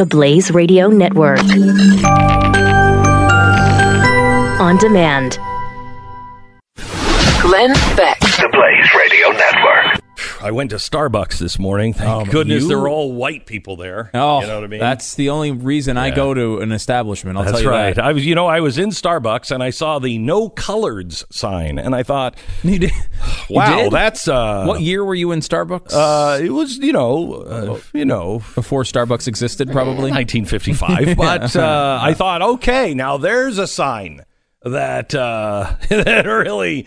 The Blaze Radio Network. On demand. Glenn Beck. The Blaze Radio Network. I went to Starbucks this morning. Thank goodness there were all white people there. Oh, you know what I mean? That's the only reason I go to an establishment. I'll tell you that. I was, I was in Starbucks and I saw the no coloreds sign, and I thought, "Wow, that's." What year were you in Starbucks? It was, before Starbucks existed, probably 1955. But I thought, okay, now there's a sign that really,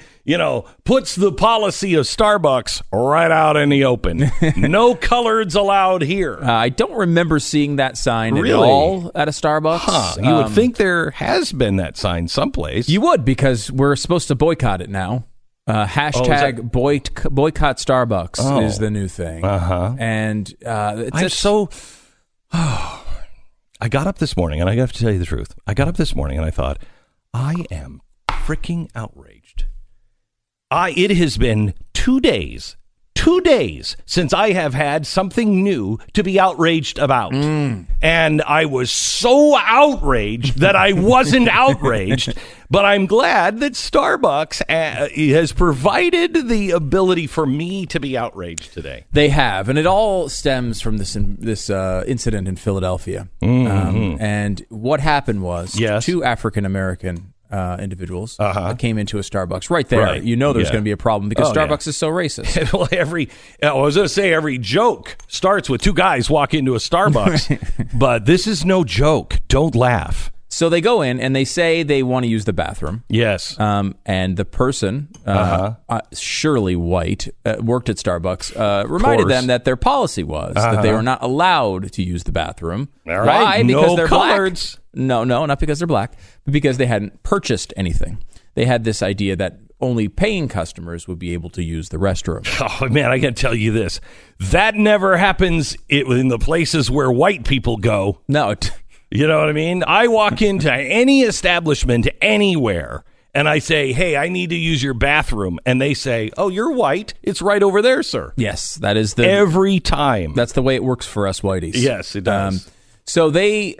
puts the policy of Starbucks right out in the open. No coloreds allowed here. I don't remember seeing that sign at all at a Starbucks. Huh. You would think there has been that sign someplace. You would, because we're supposed to boycott it now. Boycott Starbucks is the new thing. Uh-huh. And I got up this morning, and I have to tell you the truth. I got up this morning, and I thought, I am freaking outraged. It has been 2 days since I have had something new to be outraged about. Mm. And I was so outraged that I wasn't outraged, but I'm glad that Starbucks has provided the ability for me to be outraged today. They have, and it all stems from this incident in Philadelphia. Mm-hmm. And what happened was two African-American individuals came into a Starbucks right there. Right. There's going to be a problem because Starbucks is so racist. Well, every joke starts with two guys walk into a Starbucks, but this is no joke. Don't laugh. So they go in and they say they want to use the bathroom. Yes. And the person, Shirley White, worked at Starbucks, reminded them that their policy was that they were not allowed to use the bathroom. All right. Why? Because they're coloreds. Black. No, not because they're black, but because they hadn't purchased anything. They had this idea that only paying customers would be able to use the restroom. Oh, man, I got to tell you this. That never happens in the places where white people go. No. You know what I mean? I walk into any establishment anywhere, and I say, hey, I need to use your bathroom. And they say, oh, you're white. It's right over there, sir. Yes, that is every time. That's the way it works for us whiteys. Yes, it does. So they...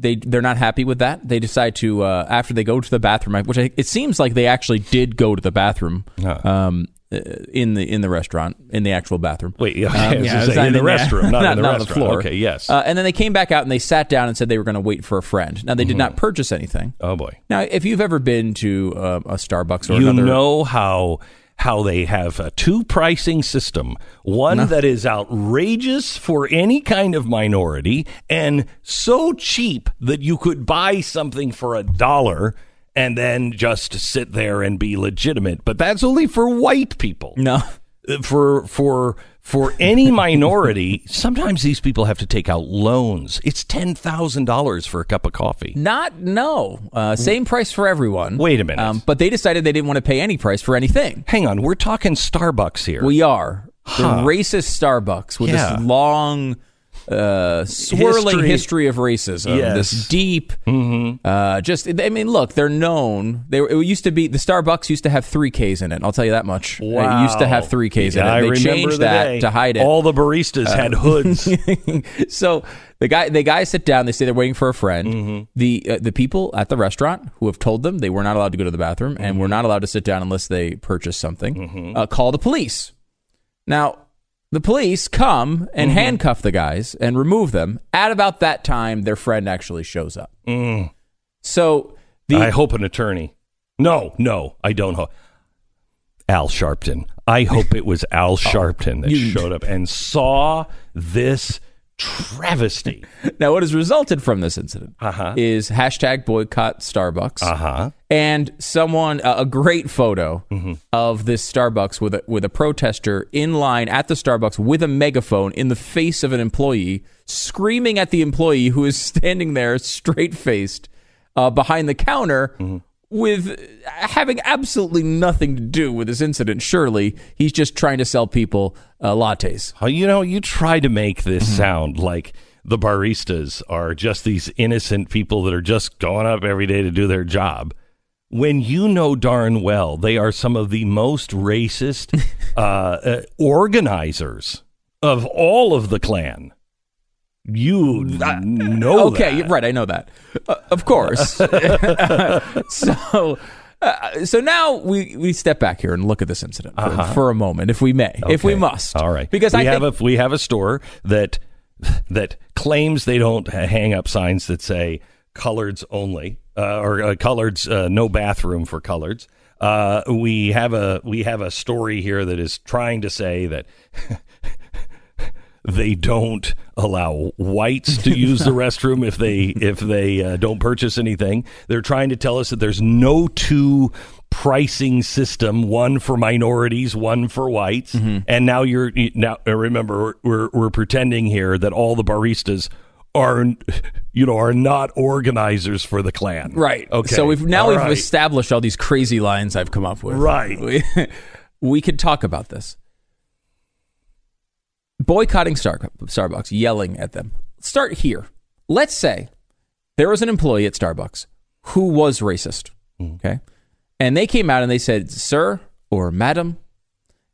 They're not happy with that. They decide to, after they go to the bathroom, which it seems like they actually did go to the bathroom in the restaurant, in the actual bathroom. Wait, in the restroom, not in the restaurant. Not on the floor. Okay, yes. And then they came back out and they sat down and said they were going to wait for a friend. Now, they did not purchase anything. Oh, boy. Now, if you've ever been to a Starbucks or another... You know how they have a two pricing system, one that is outrageous for any kind of minority and so cheap that you could buy something for $1 and then just sit there and be legitimate. But that's only for white people. No. For any minority, sometimes these people have to take out loans. It's $10,000 for a cup of coffee. Same price for everyone. Wait a minute. But they decided they didn't want to pay any price for anything. Hang on, we're talking Starbucks here. We are. The racist Starbucks with this long, swirling history of racism. Yes. This deep, look, they're known. It used to be, the Starbucks used to have 3Ks in it. I'll tell you that much. Wow. It used to have 3Ks in it. They changed that to hide it. All the baristas had hoods. So the guy sit down. They say they're waiting for a friend. Mm-hmm. The people at the restaurant who have told them they were not allowed to go to the bathroom and were not allowed to sit down unless they purchase something, call the police. Now, the police come and handcuff the guys and remove them. At about that time, their friend actually shows up. Mm. So I hope an attorney. No, I don't hope. Al Sharpton. I hope it was Al Sharpton that showed up and saw this travesty. Now, what has resulted from this incident is hashtag boycott Starbucks and someone, a great photo of this Starbucks with a protester in line at the Starbucks with a megaphone in the face of an employee, screaming at the employee who is standing there straight-faced behind the counter with having absolutely nothing to do with this incident. Surely he's just trying to sell people lattes. You try to make this sound like the baristas are just these innocent people that are just going up every day to do their job, when darn well they are some of the most racist organizers of all of the Klan. You know that. Right, I know that. Of course. So now we step back here and look at this incident for a moment, if we may, if we must. All right. Because we have a store that claims they don't hang up signs that say coloreds only or coloreds, no bathroom for coloreds. We have a story here that is trying to say that they don't allow whites to use the restroom if they don't purchase anything. They're trying to tell us that there's no two pricing system, one for minorities, one for whites. Mm-hmm. And now remember, we're pretending here that all the baristas are not organizers for the Klan. Right. Okay. So we've established all these crazy lines I've come up with. Right. We could talk about this. Boycotting Starbucks, yelling at them. Start here. Let's say there was an employee at Starbucks who was racist. Mm. Okay. And they came out and they said, "Sir or madam,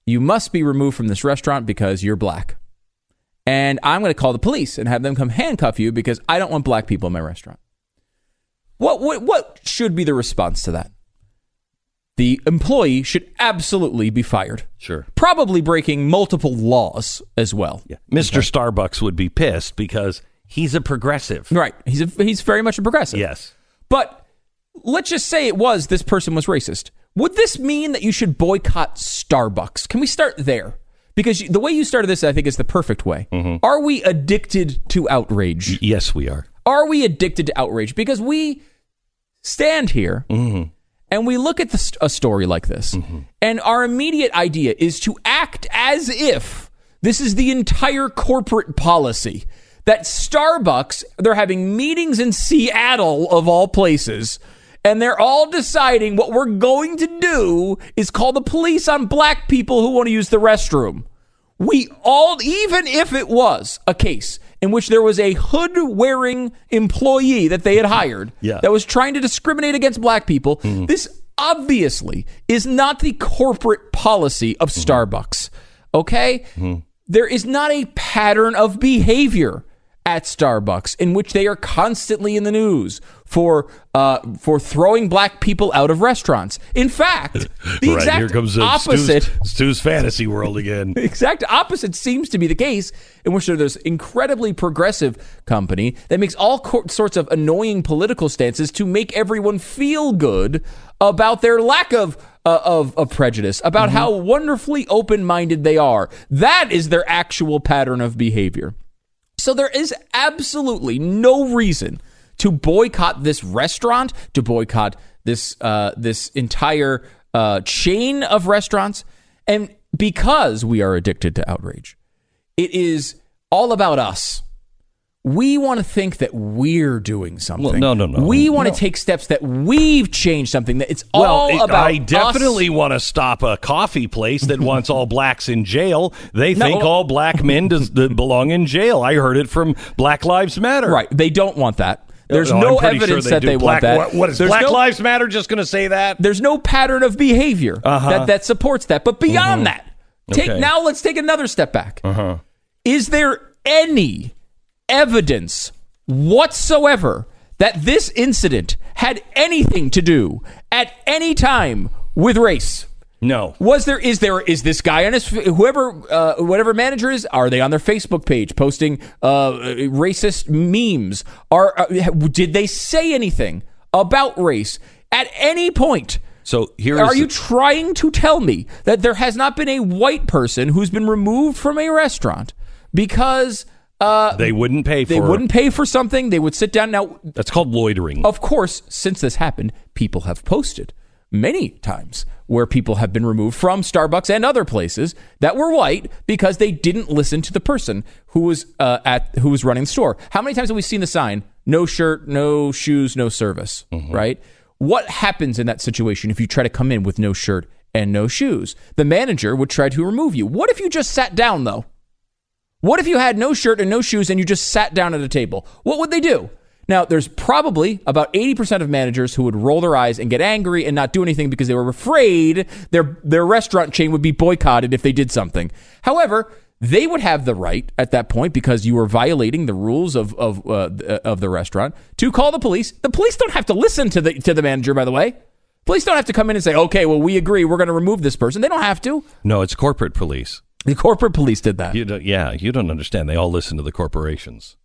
you must be removed from this restaurant because you're black. And I'm going to call the police and have them come handcuff you because I don't want black people in my restaurant." What should be the response to that? The employee should absolutely be fired. Sure. Probably breaking multiple laws as well. Yeah. Mr. Starbucks would be pissed because he's a progressive. Right. He's very much a progressive. Yes. But let's just say this person was racist. Would this mean that you should boycott Starbucks? Can we start there? Because the way you started this, I think, is the perfect way. Mm-hmm. Are we addicted to outrage? Yes, we are. Are we addicted to outrage? Because we stand here mm-hmm. and we look at a story like this, mm-hmm. and our immediate idea is to act as if this is the entire corporate policy. That Starbucks, they're having meetings in Seattle, of all places, and they're all deciding what we're going to do is call the police on black people who want to use the restroom. We all, even if it was a case in which there was a hood-wearing employee that they had hired that was trying to discriminate against black people, mm-hmm. this obviously is not the corporate policy of mm-hmm. Starbucks, okay? Mm-hmm. There is not a pattern of behavior at Starbucks in which they are constantly in the news for throwing black people out of restaurants. In fact, the exact opposite... Stu's fantasy world again. The exact opposite seems to be the case, in which there's this incredibly progressive company that makes all sorts of annoying political stances to make everyone feel good about their lack of prejudice, about mm-hmm. how wonderfully open-minded they are. That is their actual pattern of behavior. So there is absolutely no reason to boycott this restaurant, to boycott this entire chain of restaurants. And because we are addicted to outrage, it is all about us. We want to think that we're doing something. Well, no. We want to take steps that we've changed something, that it's all about us. I definitely want to stop a coffee place that wants all blacks in jail. They think all black men belong in jail. I heard it from Black Lives Matter. Right. They don't want that. There's no evidence that they want that. What is Black Lives Matter just going to say that? There's no pattern of behavior that supports that. But beyond mm-hmm. that, now let's take another step back. Uh-huh. Is there any evidence whatsoever that this incident had anything to do at any time with race? No. Is this guy on whatever manager is, are they on their Facebook page posting racist memes? Did they say anything about race at any point? So here are you trying to tell me that there has not been a white person who's been removed from a restaurant because they wouldn't pay for something? They would sit down. Now, that's called loitering. Of course, since this happened, people have posted many times where people have been removed from Starbucks and other places that were white because they didn't listen to the person who was running the store. How many times have we seen the sign, "No shirt, no shoes, no service"? Mm-hmm. Right? What happens in that situation if you try to come in with no shirt and no shoes? The manager would try to remove you. What if you just sat down, though? What if you had no shirt and no shoes and you just sat down at a table? What would they do? Now, there's probably about 80% of managers who would roll their eyes and get angry and not do anything because they were afraid their restaurant chain would be boycotted if they did something. However, They would have the right at that point, because you were violating the rules of the restaurant, to call the police. The police don't have to listen to the manager, by the way. Police don't have to come in and say, okay, well, we agree, we're going to remove this person. They don't have to. No, it's corporate police. The corporate police did that. You don't understand. They all listen to the corporations.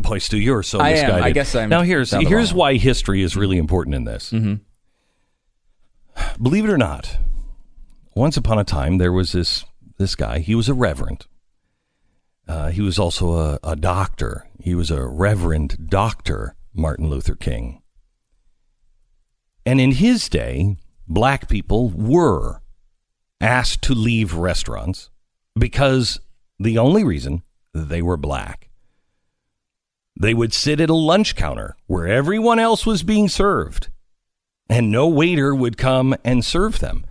Boy, Stu, you're so misguided. I am. I guess I'm. Now, here's why history is really important in this. Mm-hmm. Believe it or not, once upon a time, there was this guy. He was a reverend. He was also a doctor. He was a reverend doctor, Martin Luther King. And in his day, black people were asked to leave restaurants because the only reason they were black. They would sit at a lunch counter where everyone else was being served, and no waiter would come and serve them.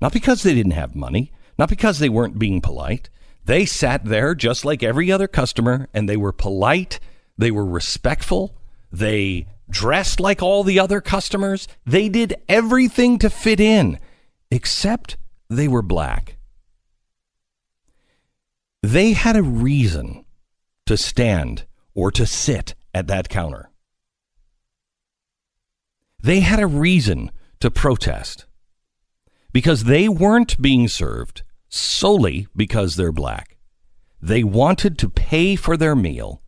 Not because they didn't have money, not because they weren't being polite. They sat there just like every other customer, and they were polite, they were respectful, they dressed like all the other customers. They did everything to fit in, except they were black. They had a reason to stand or to sit at that counter. They had a reason to protest, because they weren't being served solely because they're black. They wanted to pay for their meal,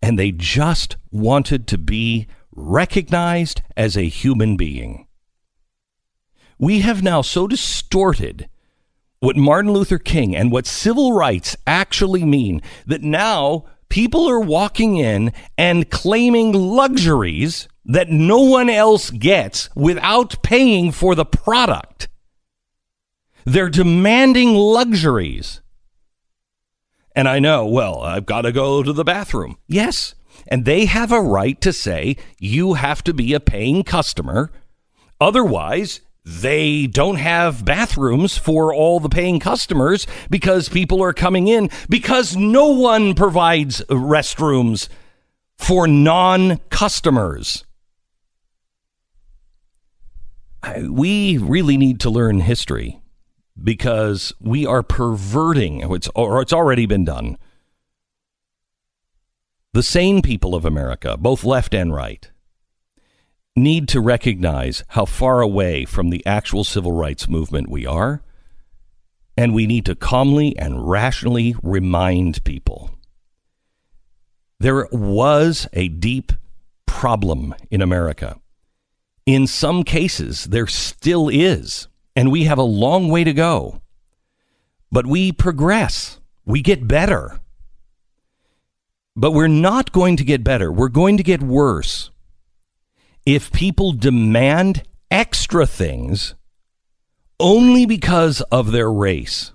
and they just wanted to be recognized as a human being. We have now so distorted what Martin Luther King and what civil rights actually mean that now people are walking in and claiming luxuries that no one else gets without paying for the product. They're demanding luxuries. And I know, well, I've got to go to the bathroom. Yes. And they have a right to say, you have to be a paying customer. Otherwise, they don't have bathrooms for all the paying customers because people are coming in, because no one provides restrooms for non-customers. We really need to learn history, because we are perverting, it's already been done. The sane people of America, both left and right, need to recognize how far away from the actual civil rights movement we are, and we need to calmly and rationally remind people. There was a deep problem in America. In some cases, there still is, and we have a long way to go. But we progress. We get better. But we're not going to get better. We're going to get worse. If people demand extra things only because of their race,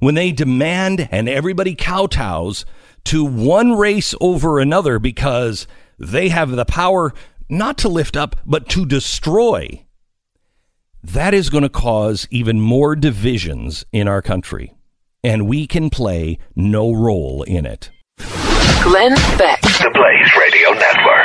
when they demand and everybody kowtows to one race over another because they have the power not to lift up, but to destroy, that is going to cause even more divisions in our country. And we can play no role in it. Glenn Beck, The Blaze Radio Network.